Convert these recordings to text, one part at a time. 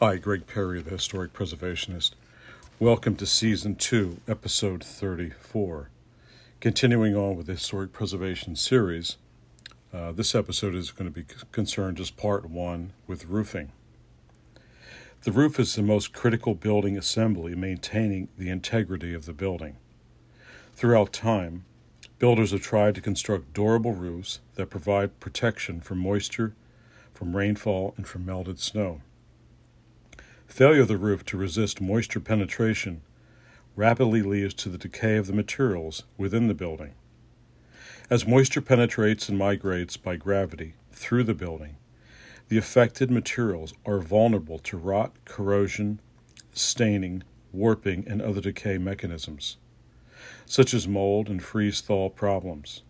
Hi, Greg Perry, the Historic Preservationist. Welcome to Season 2, Episode 34. Continuing on with the Historic Preservation series, this episode is going to be concerned as Part 1 with roofing. The roof is the most critical building assembly, maintaining the integrity of the building. Throughout time, builders have tried to construct durable roofs that provide protection from moisture, from rainfall, and from melted snow. Failure of the roof to resist moisture penetration rapidly leads to the decay of the materials within the building. As moisture penetrates and migrates by gravity through the building, the affected materials are vulnerable to rot, corrosion, staining, warping, and other decay mechanisms, such as mold and freeze-thaw problems.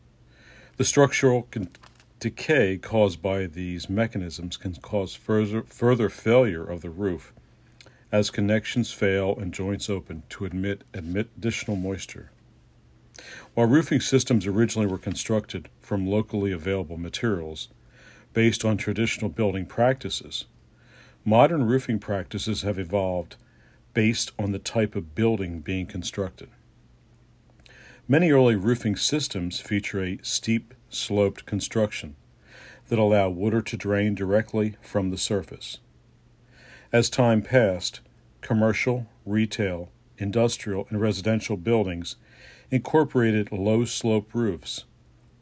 The structural decay caused by these mechanisms can cause further failure of the roof as connections fail and joints open to admit additional moisture. While roofing systems originally were constructed from locally available materials based on traditional building practices, modern roofing practices have evolved based on the type of building being constructed. Many early roofing systems feature a steep, sloped construction that allow water to drain directly from the surface. As time passed, commercial, retail, industrial, and residential buildings incorporated low-slope roofs,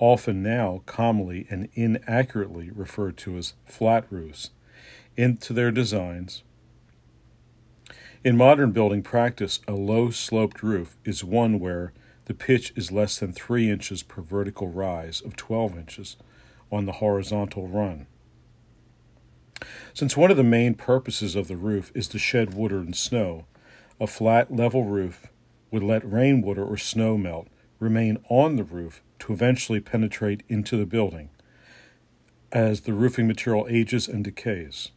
often now commonly and inaccurately referred to as flat roofs, into their designs. In modern building practice, a low-sloped roof is one where the pitch is less than 3 inches per vertical rise of 12 inches on the horizontal run. Since one of the main purposes of the roof is to shed water and snow, a flat, level roof would let rainwater or snow melt remain on the roof to eventually penetrate into the building as the roofing material ages and decays.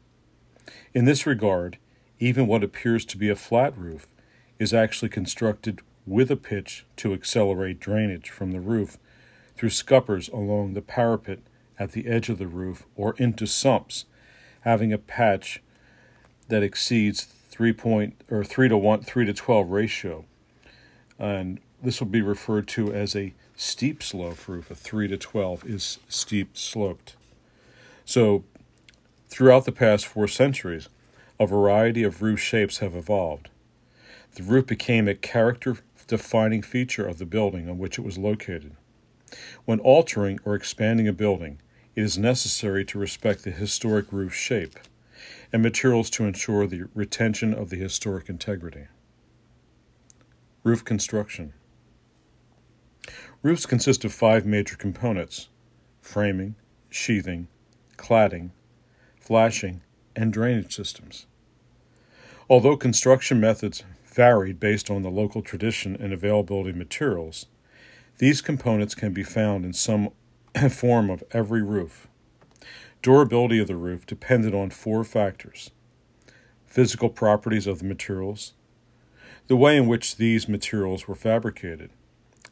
In this regard, even what appears to be a flat roof is actually constructed with a pitch to accelerate drainage from the roof through scuppers along the parapet at the edge of the roof or into sumps having a patch that exceeds 3 to 12 ratio, and this will be referred to as a steep slope roof. A 3 to 12 is steep sloped. So throughout the past 4 centuries, a variety of roof shapes have evolved. The roof became a character-defining feature of the building on which it was located. When altering or expanding a building, it is necessary to respect the historic roof shape and materials to ensure the retention of the historic integrity. Roof construction. Roofs consist of 5 major components: framing, sheathing, cladding, flashing, and drainage systems. Although construction methods varied based on the local tradition and availability of materials, these components can be found in some form of every roof. Durability of the roof depended on 4 factors: physical properties of the materials, the way in which these materials were fabricated,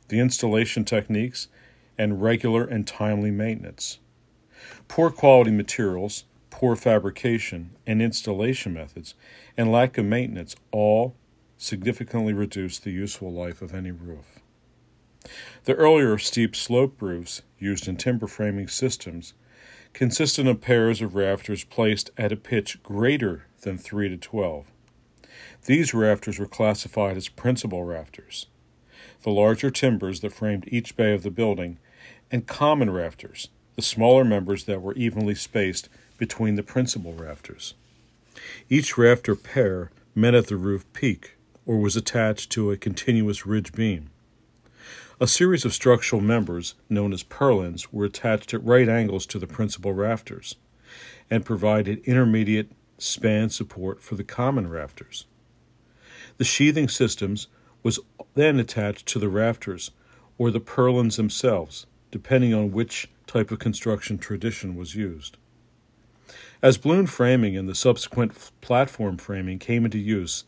the installation techniques, and regular and timely maintenance. Poor quality materials, poor fabrication and installation methods, and lack of maintenance all significantly reduce the useful life of any roof. The earlier steep slope roofs used in timber framing systems consisted of pairs of rafters placed at a pitch greater than 3 to 12. These rafters were classified as principal rafters, the larger timbers that framed each bay of the building, and common rafters, the smaller members that were evenly spaced between the principal rafters. Each rafter pair met at the roof peak or was attached to a continuous ridge beam. A series of structural members, known as purlins, were attached at right angles to the principal rafters and provided intermediate span support for the common rafters. The sheathing systems was then attached to the rafters or the purlins themselves, depending on which type of construction tradition was used. As balloon framing and the subsequent platform framing came into use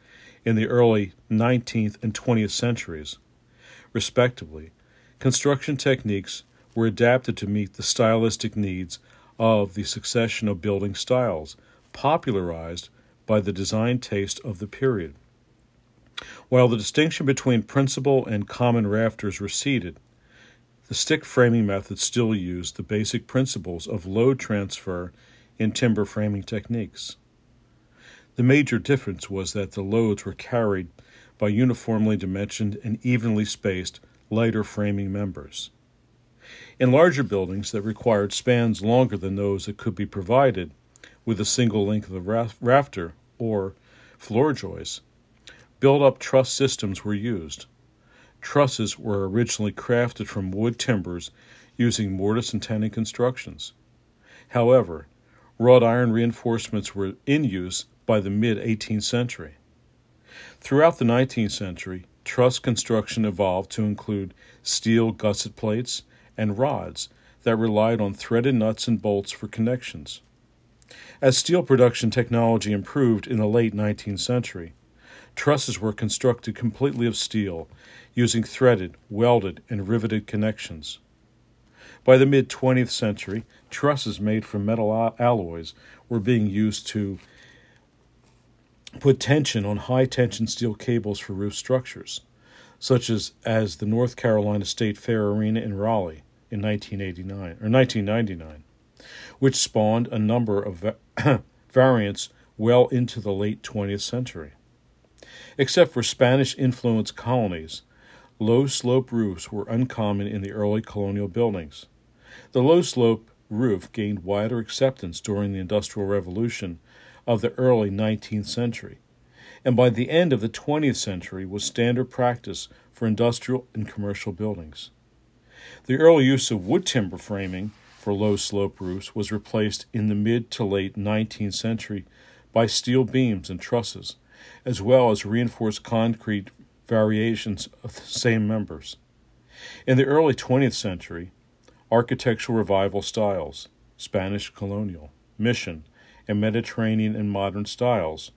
in the early 19th and 20th centuries, respectively, construction techniques were adapted to meet the stylistic needs of the succession of building styles popularized by the design taste of the period. While the distinction between principal and common rafters receded, the stick framing method still used the basic principles of load transfer in timber framing techniques. The major difference was that the loads were carried by uniformly dimensioned and evenly spaced lighter framing members. In larger buildings that required spans longer than those that could be provided with a single length of rafter or floor joists, built-up truss systems were used. Trusses were originally crafted from wood timbers using mortise and tenon constructions. However, wrought iron reinforcements were in use by the mid-18th century. Throughout the 19th century, truss construction evolved to include steel gusset plates and rods that relied on threaded nuts and bolts for connections. As steel production technology improved in the late 19th century, trusses were constructed completely of steel, using threaded, welded, and riveted connections. By the mid-20th century, trusses made from metal alloys were being used to put tension on high-tension steel cables for roof structures, such as the North Carolina State Fair Arena in Raleigh in 1999, which spawned a number of variants well into the late 20th century. Except for Spanish-influenced colonies, low-slope roofs were uncommon in the early colonial buildings. The low-slope roof gained wider acceptance during the Industrial Revolution of the early 19th century, and by the end of the 20th century was standard practice for industrial and commercial buildings. The early use of wood timber framing for low-slope roofs was replaced in the mid to late 19th century by steel beams and trusses, as well as reinforced concrete variations of the same members. In the early 20th century, architectural revival styles, Spanish colonial, mission, and Mediterranean and modern styles,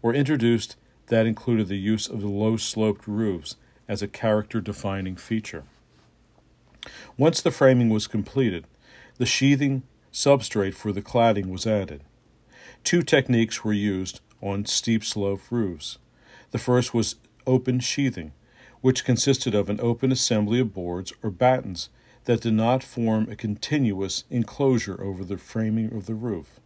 were introduced that included the use of the low-sloped roofs as a character-defining feature. Once the framing was completed, the sheathing substrate for the cladding was added. Two techniques were used on steep-slope roofs. The first was open sheathing, which consisted of an open assembly of boards or battens that did not form a continuous enclosure over the framing of the roof.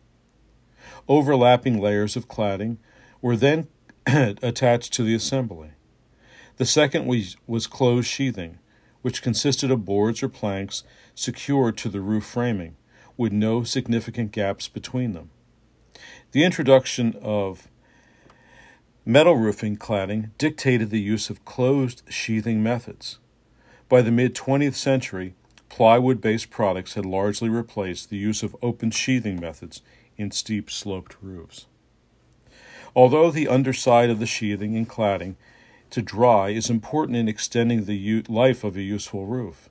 Overlapping layers of cladding were then attached to the assembly. The second was closed sheathing, which consisted of boards or planks secured to the roof framing, with no significant gaps between them. The introduction of metal roofing cladding dictated the use of closed sheathing methods. By the mid-20th century, plywood-based products had largely replaced the use of open sheathing methods in steep-sloped roofs. Although the underside of the sheathing and cladding to dry is important in extending the life of a useful roof,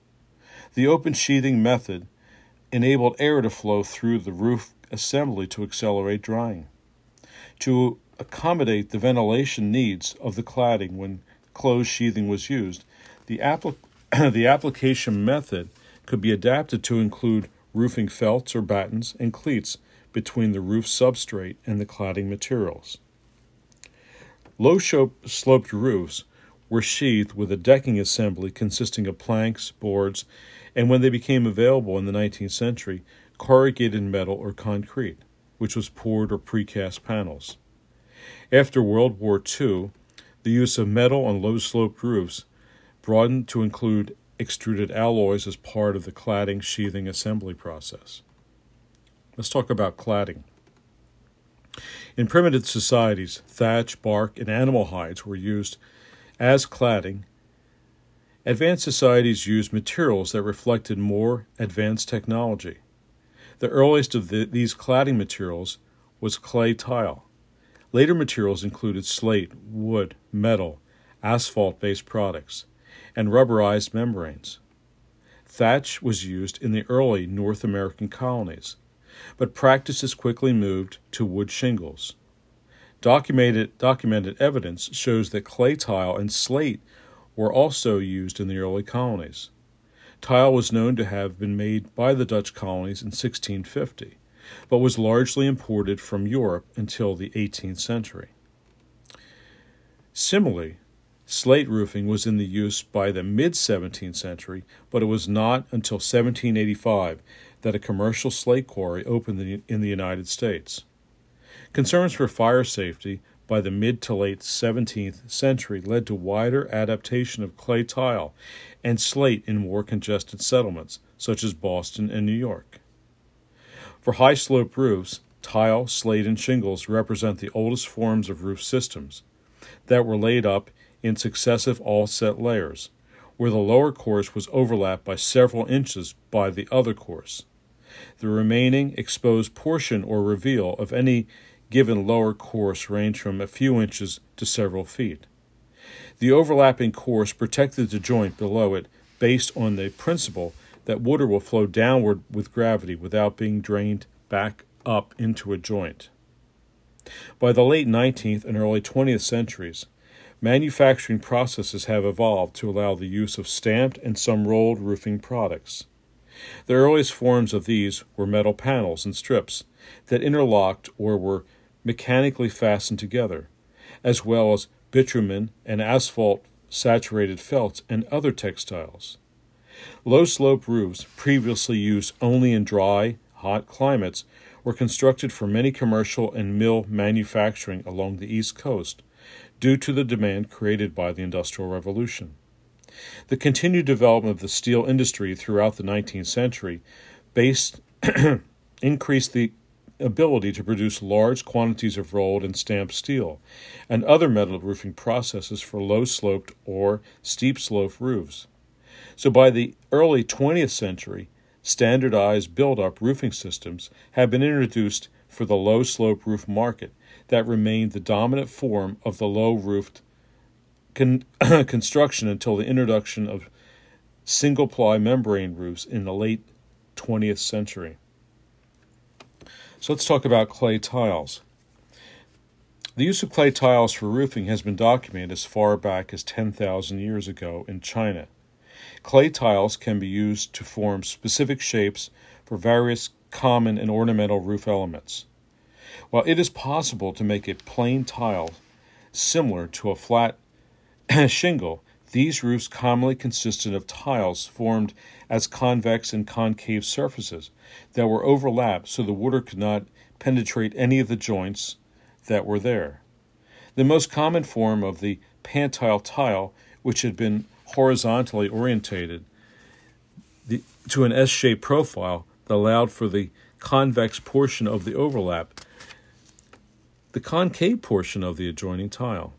the open sheathing method enabled air to flow through the roof assembly to accelerate drying. To accommodate the ventilation needs of the cladding when closed sheathing was used, the application method could be adapted to include roofing felts or battens and cleats between the roof substrate and the cladding materials. Low-sloped roofs were sheathed with a decking assembly consisting of planks, boards, and when they became available in the 19th century, corrugated metal or concrete, which was poured or precast panels. After World War II, the use of metal on low-sloped roofs broadened to include extruded alloys as part of the cladding sheathing assembly process. Let's talk about cladding. In primitive societies, thatch, bark, and animal hides were used as cladding. Advanced societies used materials that reflected more advanced technology. The earliest of these cladding materials was clay tile. Later materials included slate, wood, metal, asphalt-based products, and rubberized membranes. Thatch was used in the early North American colonies, but practices quickly moved to wood shingles. Documented evidence shows that clay tile and slate were also used in the early colonies. Tile was known to have been made by the Dutch colonies in 1650, but was largely imported from Europe until the 18th century. Similarly, slate roofing was in the use by the mid-17th century, but it was not until 1785 that a commercial slate quarry opened in the United States. Concerns for fire safety by the mid to late 17th century led to wider adaptation of clay tile and slate in more congested settlements, such as Boston and New York. For high slope roofs, tile, slate, and shingles represent the oldest forms of roof systems that were laid up in successive offset layers, where the lower course was overlapped by several inches by the other course. The remaining exposed portion or reveal of any given lower course ranged from a few inches to several feet. The overlapping course protected the joint below it based on the principle that water will flow downward with gravity without being drained back up into a joint. By the late 19th and early 20th centuries, manufacturing processes have evolved to allow the use of stamped and some rolled roofing products. The earliest forms of these were metal panels and strips that interlocked or were mechanically fastened together, as well as bitumen and asphalt-saturated felts and other textiles. Low-slope roofs, previously used only in dry, hot climates, were constructed for many commercial and mill manufacturing along the East Coast due to the demand created by the Industrial Revolution. The continued development of the steel industry throughout the 19th century increased the ability to produce large quantities of rolled and stamped steel and other metal roofing processes for low-sloped or steep-sloped roofs. So by the early 20th century, standardized build-up roofing systems had been introduced for the low-slope roof market that remained the dominant form of the low-roofed construction until the introduction of single-ply membrane roofs in the late 20th century. So let's talk about clay tiles. The use of clay tiles for roofing has been documented as far back as 10,000 years ago in China. Clay tiles can be used to form specific shapes for various common and ornamental roof elements. While it is possible to make a plain tile similar to a flat shingle, these roofs commonly consisted of tiles formed as convex and concave surfaces that were overlapped so the water could not penetrate any of the joints that were there. The most common form of the pantile tile, which had been horizontally orientated to an S-shaped profile that allowed for the convex portion of the overlap, the concave portion of the adjoining tile.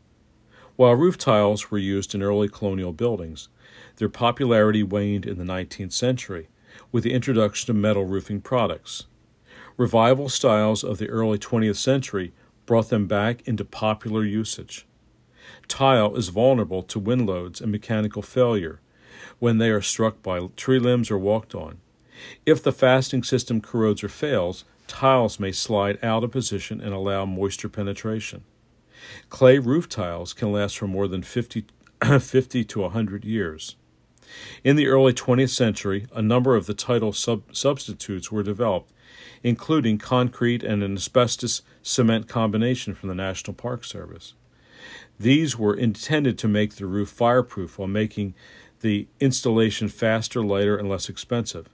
While roof tiles were used in early colonial buildings, their popularity waned in the 19th century with the introduction of metal roofing products. Revival styles of the early 20th century brought them back into popular usage. Tile is vulnerable to wind loads and mechanical failure when they are struck by tree limbs or walked on. If the fastening system corrodes or fails, tiles may slide out of position and allow moisture penetration. Clay roof tiles can last for more than 50 to 100 years. In the early 20th century, a number of the title substitutes were developed, including concrete and an asbestos cement combination from the National Park Service. These were intended to make the roof fireproof while making the installation faster, lighter, and less expensive.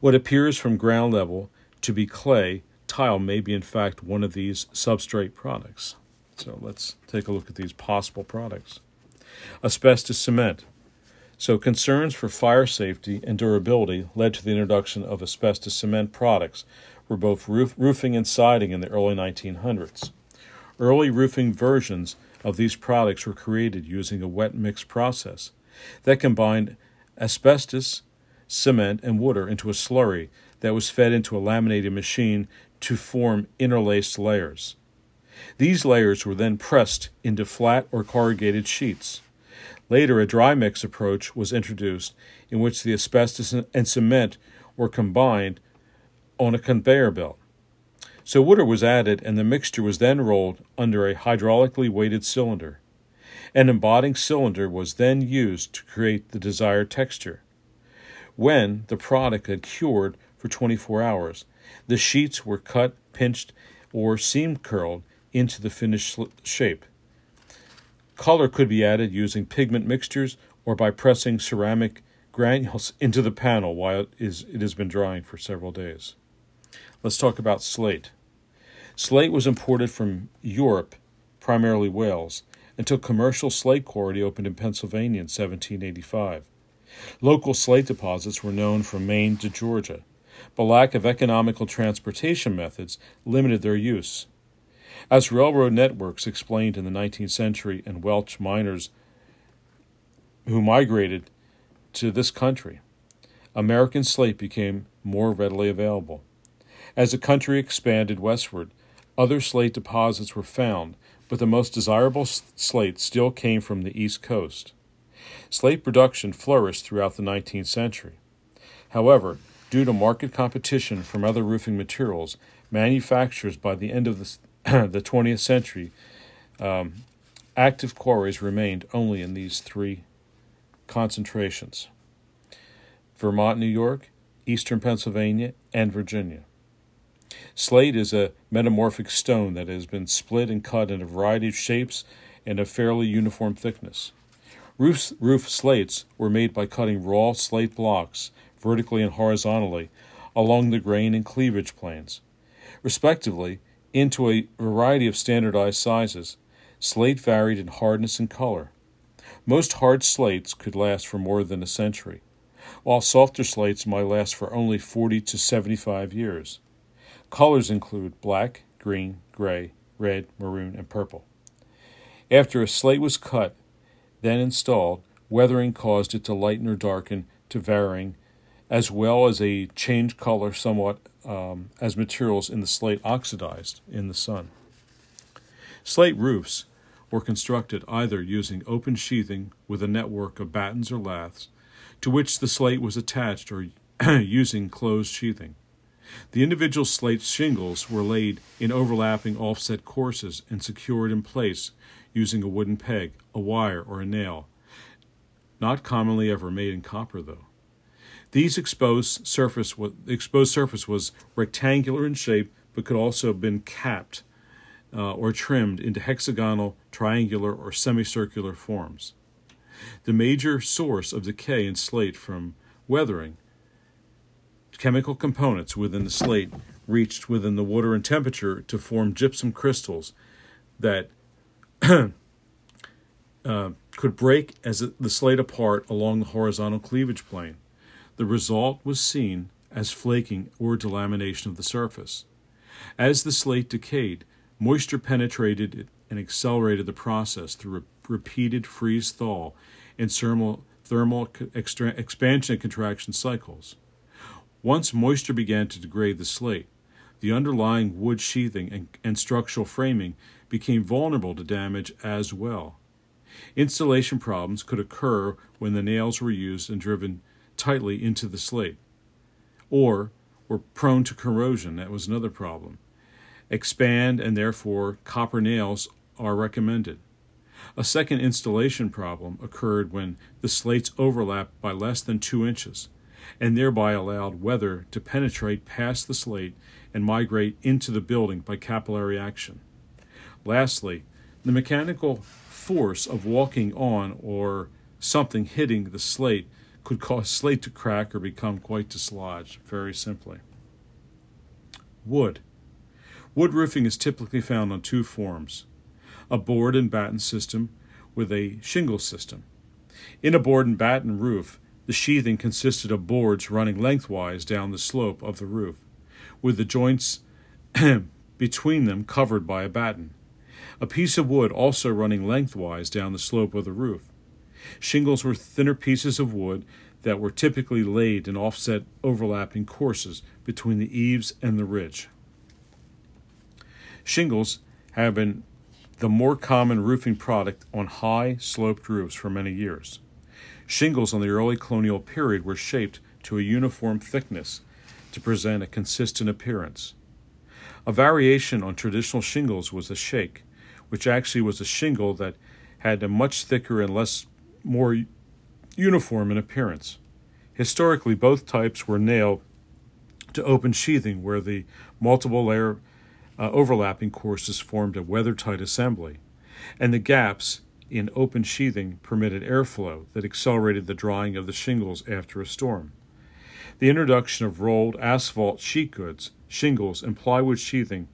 What appears from ground level to be clay tile may be in fact one of these substrate products. So let's take a look at these possible products. Asbestos cement. So concerns for fire safety and durability led to the introduction of asbestos cement products for both roofing and siding in the early 1900s. Early roofing versions of these products were created using a wet mix process that combined asbestos, cement, and water into a slurry that was fed into a laminated machine to form interlaced layers. These layers were then pressed into flat or corrugated sheets. Later, a dry mix approach was introduced in which the asbestos and cement were combined on a conveyor belt. So water was added and the mixture was then rolled under a hydraulically weighted cylinder. An embodying cylinder was then used to create the desired texture. When the product had cured for 24 hours, The sheets were cut, pinched, or seam curled into the finished shape. Color could be added using pigment mixtures or by pressing ceramic granules into the panel while it has been drying for several days. Let's talk about slate. Slate was imported from Europe, primarily Wales, until commercial slate quarry opened in Pennsylvania in 1785. Local slate deposits were known from Maine to Georgia, but lack of economical transportation methods limited their use. As railroad networks explained in the 19th century and Welsh miners who migrated to this country, American slate became more readily available. As the country expanded westward, other slate deposits were found, but the most desirable slate still came from the East Coast. Slate production flourished throughout the 19th century. However, due to market competition from other roofing materials, manufacturers by the end of the 20th century, active quarries remained only in these three concentrations: Vermont, New York, eastern Pennsylvania, and Virginia. Slate is a metamorphic stone that has been split and cut into a variety of shapes and a fairly uniform thickness. Roof slates were made by cutting raw slate blocks vertically and horizontally along the grain and cleavage planes, respectively, into a variety of standardized sizes. Slate varied in hardness and color. Most hard slates could last for more than a century, while softer slates might last for only 40 to 75 years. Colors include black, green, gray, red, maroon, and purple. After a slate was cut, then installed, weathering caused it to lighten or darken to varying, as well as a change color somewhat as materials in the slate oxidized in the sun. Slate roofs were constructed either using open sheathing with a network of battens or laths to which the slate was attached, or using closed sheathing. The individual slate shingles were laid in overlapping offset courses and secured in place using a wooden peg, a wire, or a nail, not commonly ever made in copper, though. The exposed surface was rectangular in shape, but could also have been capped or trimmed into hexagonal, triangular, or semicircular forms. The major source of decay in slate from weathering, chemical components within the slate reached within the water and temperature to form gypsum crystals that could break as the slate apart along the horizontal cleavage plane. The result was seen as flaking or delamination of the surface. As the slate decayed, moisture penetrated it and accelerated the process through repeated freeze-thaw and thermal expansion and contraction cycles. Once moisture began to degrade the slate, the underlying wood sheathing and structural framing became vulnerable to damage as well. Installation problems could occur when the nails were used and driven tightly into the slate, or were prone to corrosion. That was another problem. Expand and therefore copper nails are recommended. A second installation problem occurred when the slates overlapped by less than 2 inches and thereby allowed weather to penetrate past the slate and migrate into the building by capillary action. Lastly, the mechanical force of walking on or something hitting the slate could cause slate to crack or become quite dislodged, very simply. Wood. Wood roofing is typically found on two forms: a board and batten system with a shingle system. In a board and batten roof, the sheathing consisted of boards running lengthwise down the slope of the roof, with the joints between them covered by a batten. A piece of wood also running lengthwise down the slope of the roof. Shingles were thinner pieces of wood that were typically laid in offset overlapping courses between the eaves and the ridge. Shingles have been the more common roofing product on high sloped roofs for many years. Shingles in the early colonial period were shaped to a uniform thickness to present a consistent appearance. A variation on traditional shingles was a shake, which actually was a shingle that had a much thicker and more uniform in appearance. Historically, both types were nailed to open sheathing where the multiple layer overlapping courses formed a weather-tight assembly, and the gaps in open sheathing permitted airflow that accelerated the drying of the shingles after a storm. The introduction of rolled asphalt sheet goods, shingles, and plywood sheathing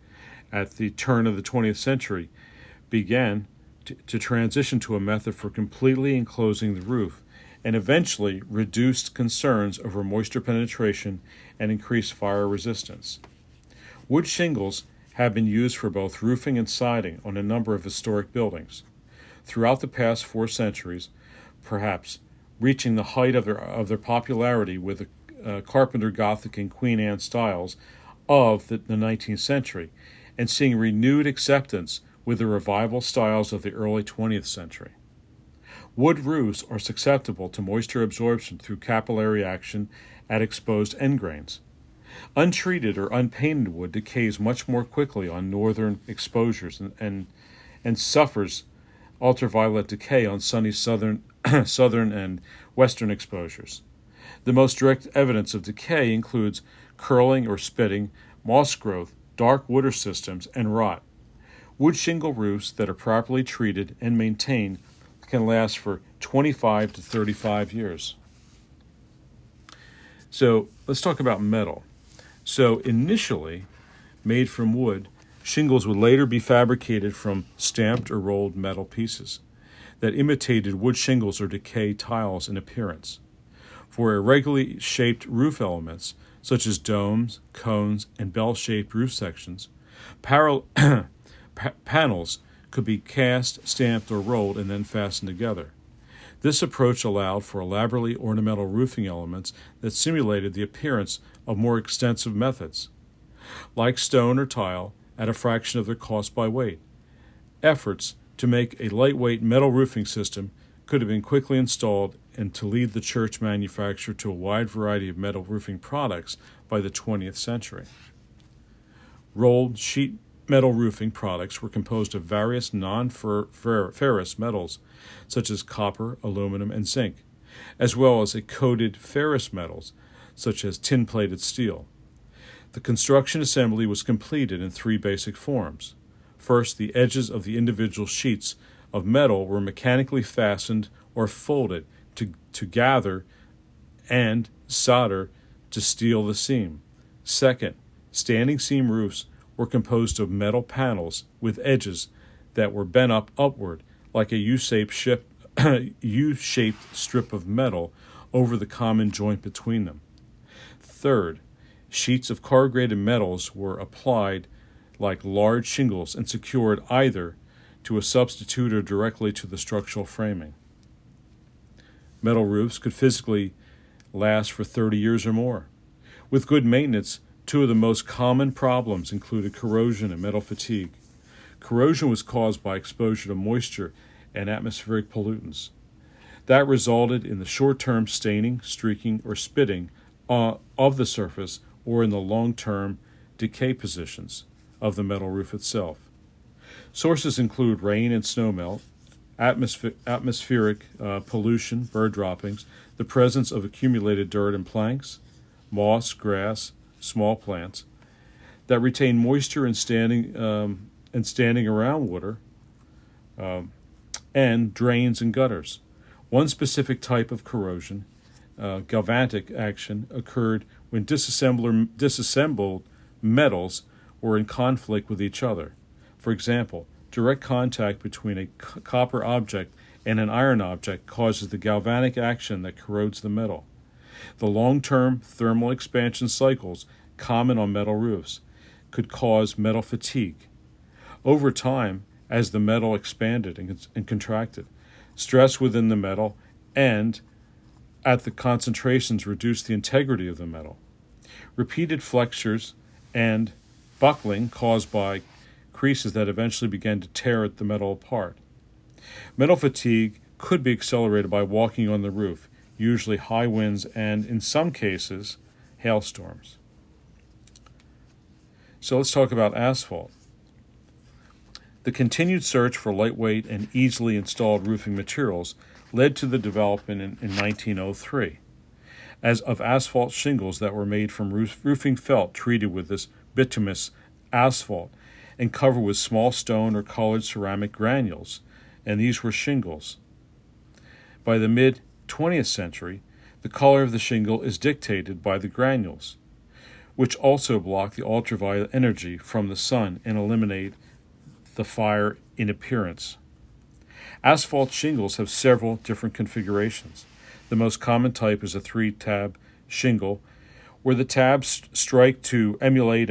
at the turn of the 20th century began to transition to a method for completely enclosing the roof, and eventually reduced concerns over moisture penetration and increased fire resistance. Wood shingles have been used for both roofing and siding on a number of historic buildings. Throughout the past 4 centuries, perhaps reaching the height of their popularity with the Carpenter, Gothic, and Queen Anne styles of the 19th century, and seeing renewed acceptance with the revival styles of the early 20th century. Wood roofs are susceptible to moisture absorption through capillary action at exposed end grains. Untreated or unpainted wood decays much more quickly on northern exposures and suffers ultraviolet decay on sunny southern and western exposures. The most direct evidence of decay includes curling or spitting, moss growth, dark water systems, and rot. Wood shingle roofs that are properly treated and maintained can last for 25 to 35 years. So let's talk about metal. So initially made from wood, shingles would later be fabricated from stamped or rolled metal pieces that imitated wood shingles or decay tiles in appearance. For irregularly shaped roof elements, such as domes, cones, and bell-shaped roof sections, panels could be cast, stamped, or rolled, and then fastened together. This approach allowed for elaborately ornamental roofing elements that simulated the appearance of more extensive methods. Like stone or tile, at a fraction of their cost by weight, efforts to make a lightweight metal roofing system could have been quickly installed and to lead the church manufacturer to a wide variety of metal roofing products by the 20th century. Rolled sheet metal roofing products were composed of various non-ferrous metals, such as copper, aluminum, and zinc, as well as coated ferrous metals, such as tin-plated steel. The construction assembly was completed in 3 basic forms. First, the edges of the individual sheets of metal were mechanically fastened or folded to gather and solder to seal the seam. Second, standing seam roofs were composed of metal panels with edges that were bent upward like a U-shaped strip of metal over the common joint between them. Third, sheets of corrugated metals were applied like large shingles and secured either to a substitute or directly to the structural framing. Metal roofs could physically last for 30 years or more. With good maintenance, 2 of the most common problems included corrosion and metal fatigue. Corrosion was caused by exposure to moisture and atmospheric pollutants. That resulted in the short-term staining, streaking, or spitting of the surface, or in the long-term decay positions of the metal roof itself. Sources include rain and snowmelt, atmospheric pollution, bird droppings, the presence of accumulated dirt and planks, moss, grass, small plants that retain moisture in standing around water, and drains and gutters. One specific type of corrosion, galvanic action, occurred when disassembled metals were in conflict with each other. For example, direct contact between a copper object and an iron object causes the galvanic action that corrodes the metal. The long-term thermal expansion cycles common on metal roofs could cause metal fatigue. Over time, as the metal expanded and contracted, stress within the metal and at the concentrations reduced the integrity of the metal. Repeated flexures and buckling caused by creases that eventually began to tear the metal apart. Metal fatigue could be accelerated by walking on the roof, usually high winds and, in some cases, hailstorms. So let's talk about asphalt. The continued search for lightweight and easily installed roofing materials led to the development in 1903. as of asphalt shingles that were made from roofing felt treated with this bituminous asphalt and covered with small stone or colored ceramic granules, and these were shingles. By the mid-20th century, the color of the shingle is dictated by the granules, which also block the ultraviolet energy from the sun and eliminate the fire in appearance. Asphalt shingles have several different configurations. The most common type is a 3-tab shingle, where the tabs strike to emulate,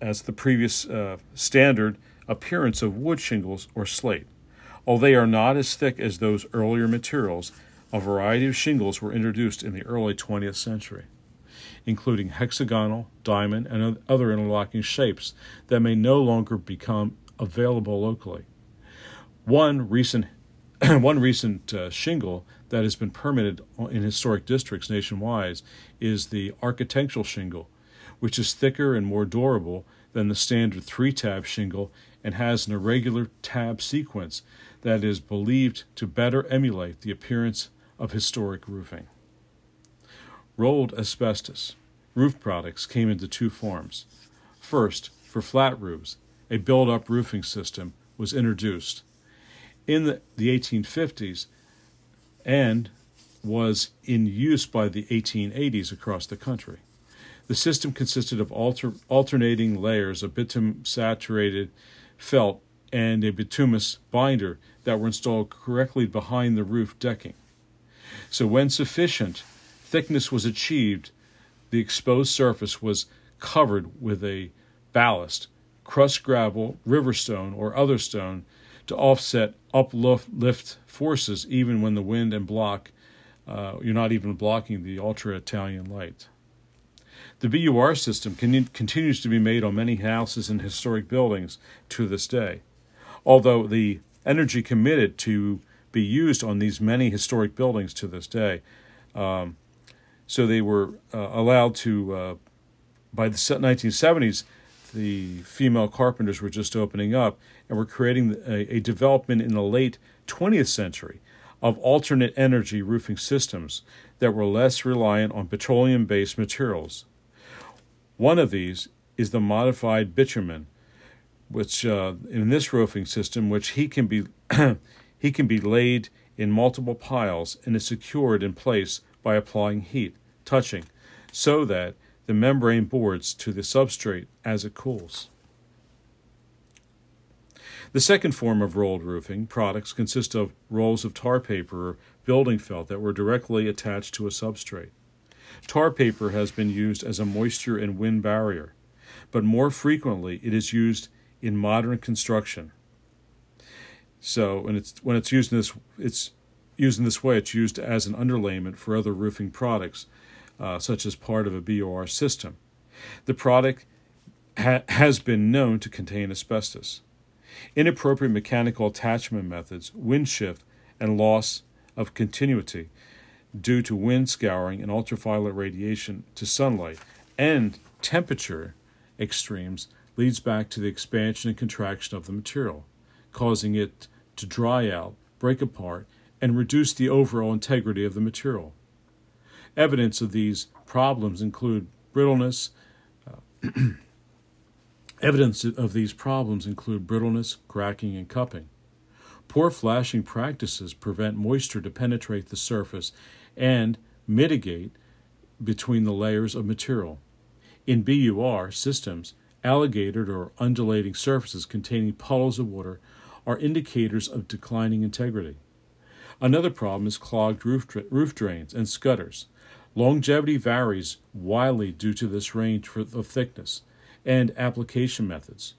as the previous standard, appearance of wood shingles or slate. Although they are not as thick as those earlier materials, a variety of shingles were introduced in the early 20th century, including hexagonal, diamond, and other interlocking shapes that may no longer become available locally. One recent shingle that has been permitted in historic districts nationwide is the architectural shingle, which is thicker and more durable than the standard 3-tab shingle and has an irregular tab sequence that is believed to better emulate the appearance of historic roofing. Rolled asbestos roof products came into two forms. First, for flat roofs, a build-up roofing system was introduced in the 1850s and was in use by the 1880s across the country. The system consisted of alternating layers of bitumen-saturated felt and a bituminous binder that were installed correctly behind the roof decking. So when sufficient thickness was achieved, the exposed surface was covered with a ballast, crushed gravel, river stone, or other stone to offset uplift forces even when the wind and you're not even blocking the ultra-Italian light. The BUR system continues to be made on many houses and historic buildings to this day. Although the energy committed to be used on these many historic buildings to this day, so they were allowed to, by the 1970s, the female carpenters were just opening up and were creating a development in the late 20th century of alternate energy roofing systems that were less reliant on petroleum-based materials. One of these is the modified bitumen, which in this roofing system, which he can be laid in multiple piles and is secured in place by applying heat, touching, so that the membrane boards to the substrate as it cools. The second form of rolled roofing products consist of rolls of tar paper or building felt that were directly attached to a substrate. Tar paper has been used as a moisture and wind barrier, but more frequently it is used in modern construction. So, and when it's used in this way, it's used as an underlayment for other roofing products, such as part of a BOR system. The product has been known to contain asbestos. Inappropriate mechanical attachment methods, wind shift, and loss of continuity due to wind scouring and ultraviolet radiation to sunlight and temperature extremes leads back to the expansion and contraction of the material, causing it to dry out, break apart, and reduce the overall integrity of the material. Evidence of these problems include brittleness, cracking, and cupping. Poor flashing practices prevent moisture to penetrate the surface and mitigate between the layers of material. In BUR systems, alligator or undulating surfaces containing puddles of water are indicators of declining integrity. Another problem is clogged roof drains and scutters. Longevity varies widely due to this range of thickness and application methods.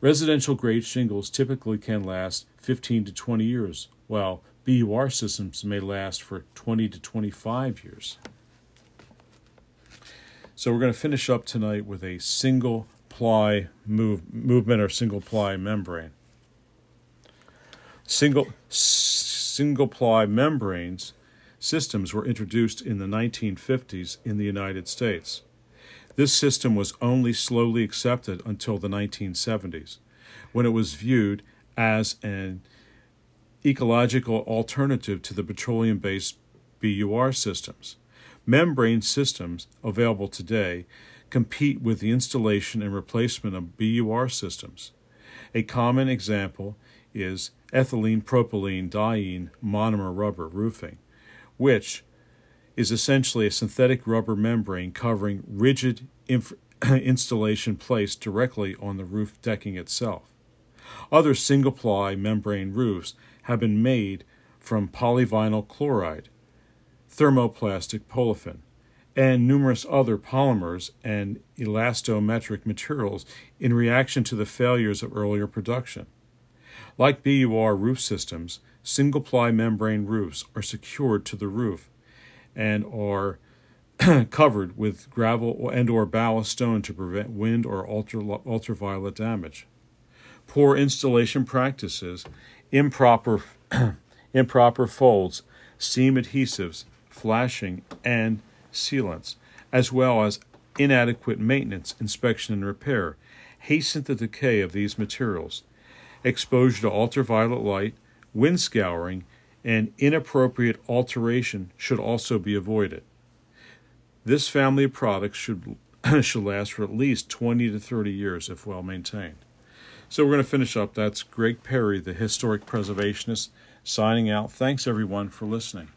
Residential-grade shingles typically can last 15 to 20 years, while BUR systems may last for 20 to 25 years. So we're going to finish up tonight with a single-ply movement or single-ply membrane. Single-ply membranes systems were introduced in the 1950s in the United States. This system was only slowly accepted until the 1970s, when it was viewed as an ecological alternative to the petroleum-based BUR systems. membrane systems available today compete with the installation and replacement of BUR systems. A common example is ethylene propylene diene monomer rubber roofing, which is essentially a synthetic rubber membrane covering rigid installation placed directly on the roof decking itself. Other single-ply membrane roofs have been made from polyvinyl chloride, thermoplastic polyolefin, and numerous other polymers and elastometric materials in reaction to the failures of earlier production. Like BUR roof systems, single-ply membrane roofs are secured to the roof and are covered with gravel and or ballast stone to prevent wind or ultraviolet damage. Poor installation practices, improper folds, seam adhesives, flashing, and sealants, as well as inadequate maintenance, inspection, and repair, hasten the decay of these materials. Exposure to ultraviolet light, wind scouring, and inappropriate alteration should also be avoided. This family of products should last for at least 20 to 30 years if well maintained. So we're going to finish up. That's Greg Perry, the historic preservationist, signing out. Thanks, everyone, for listening.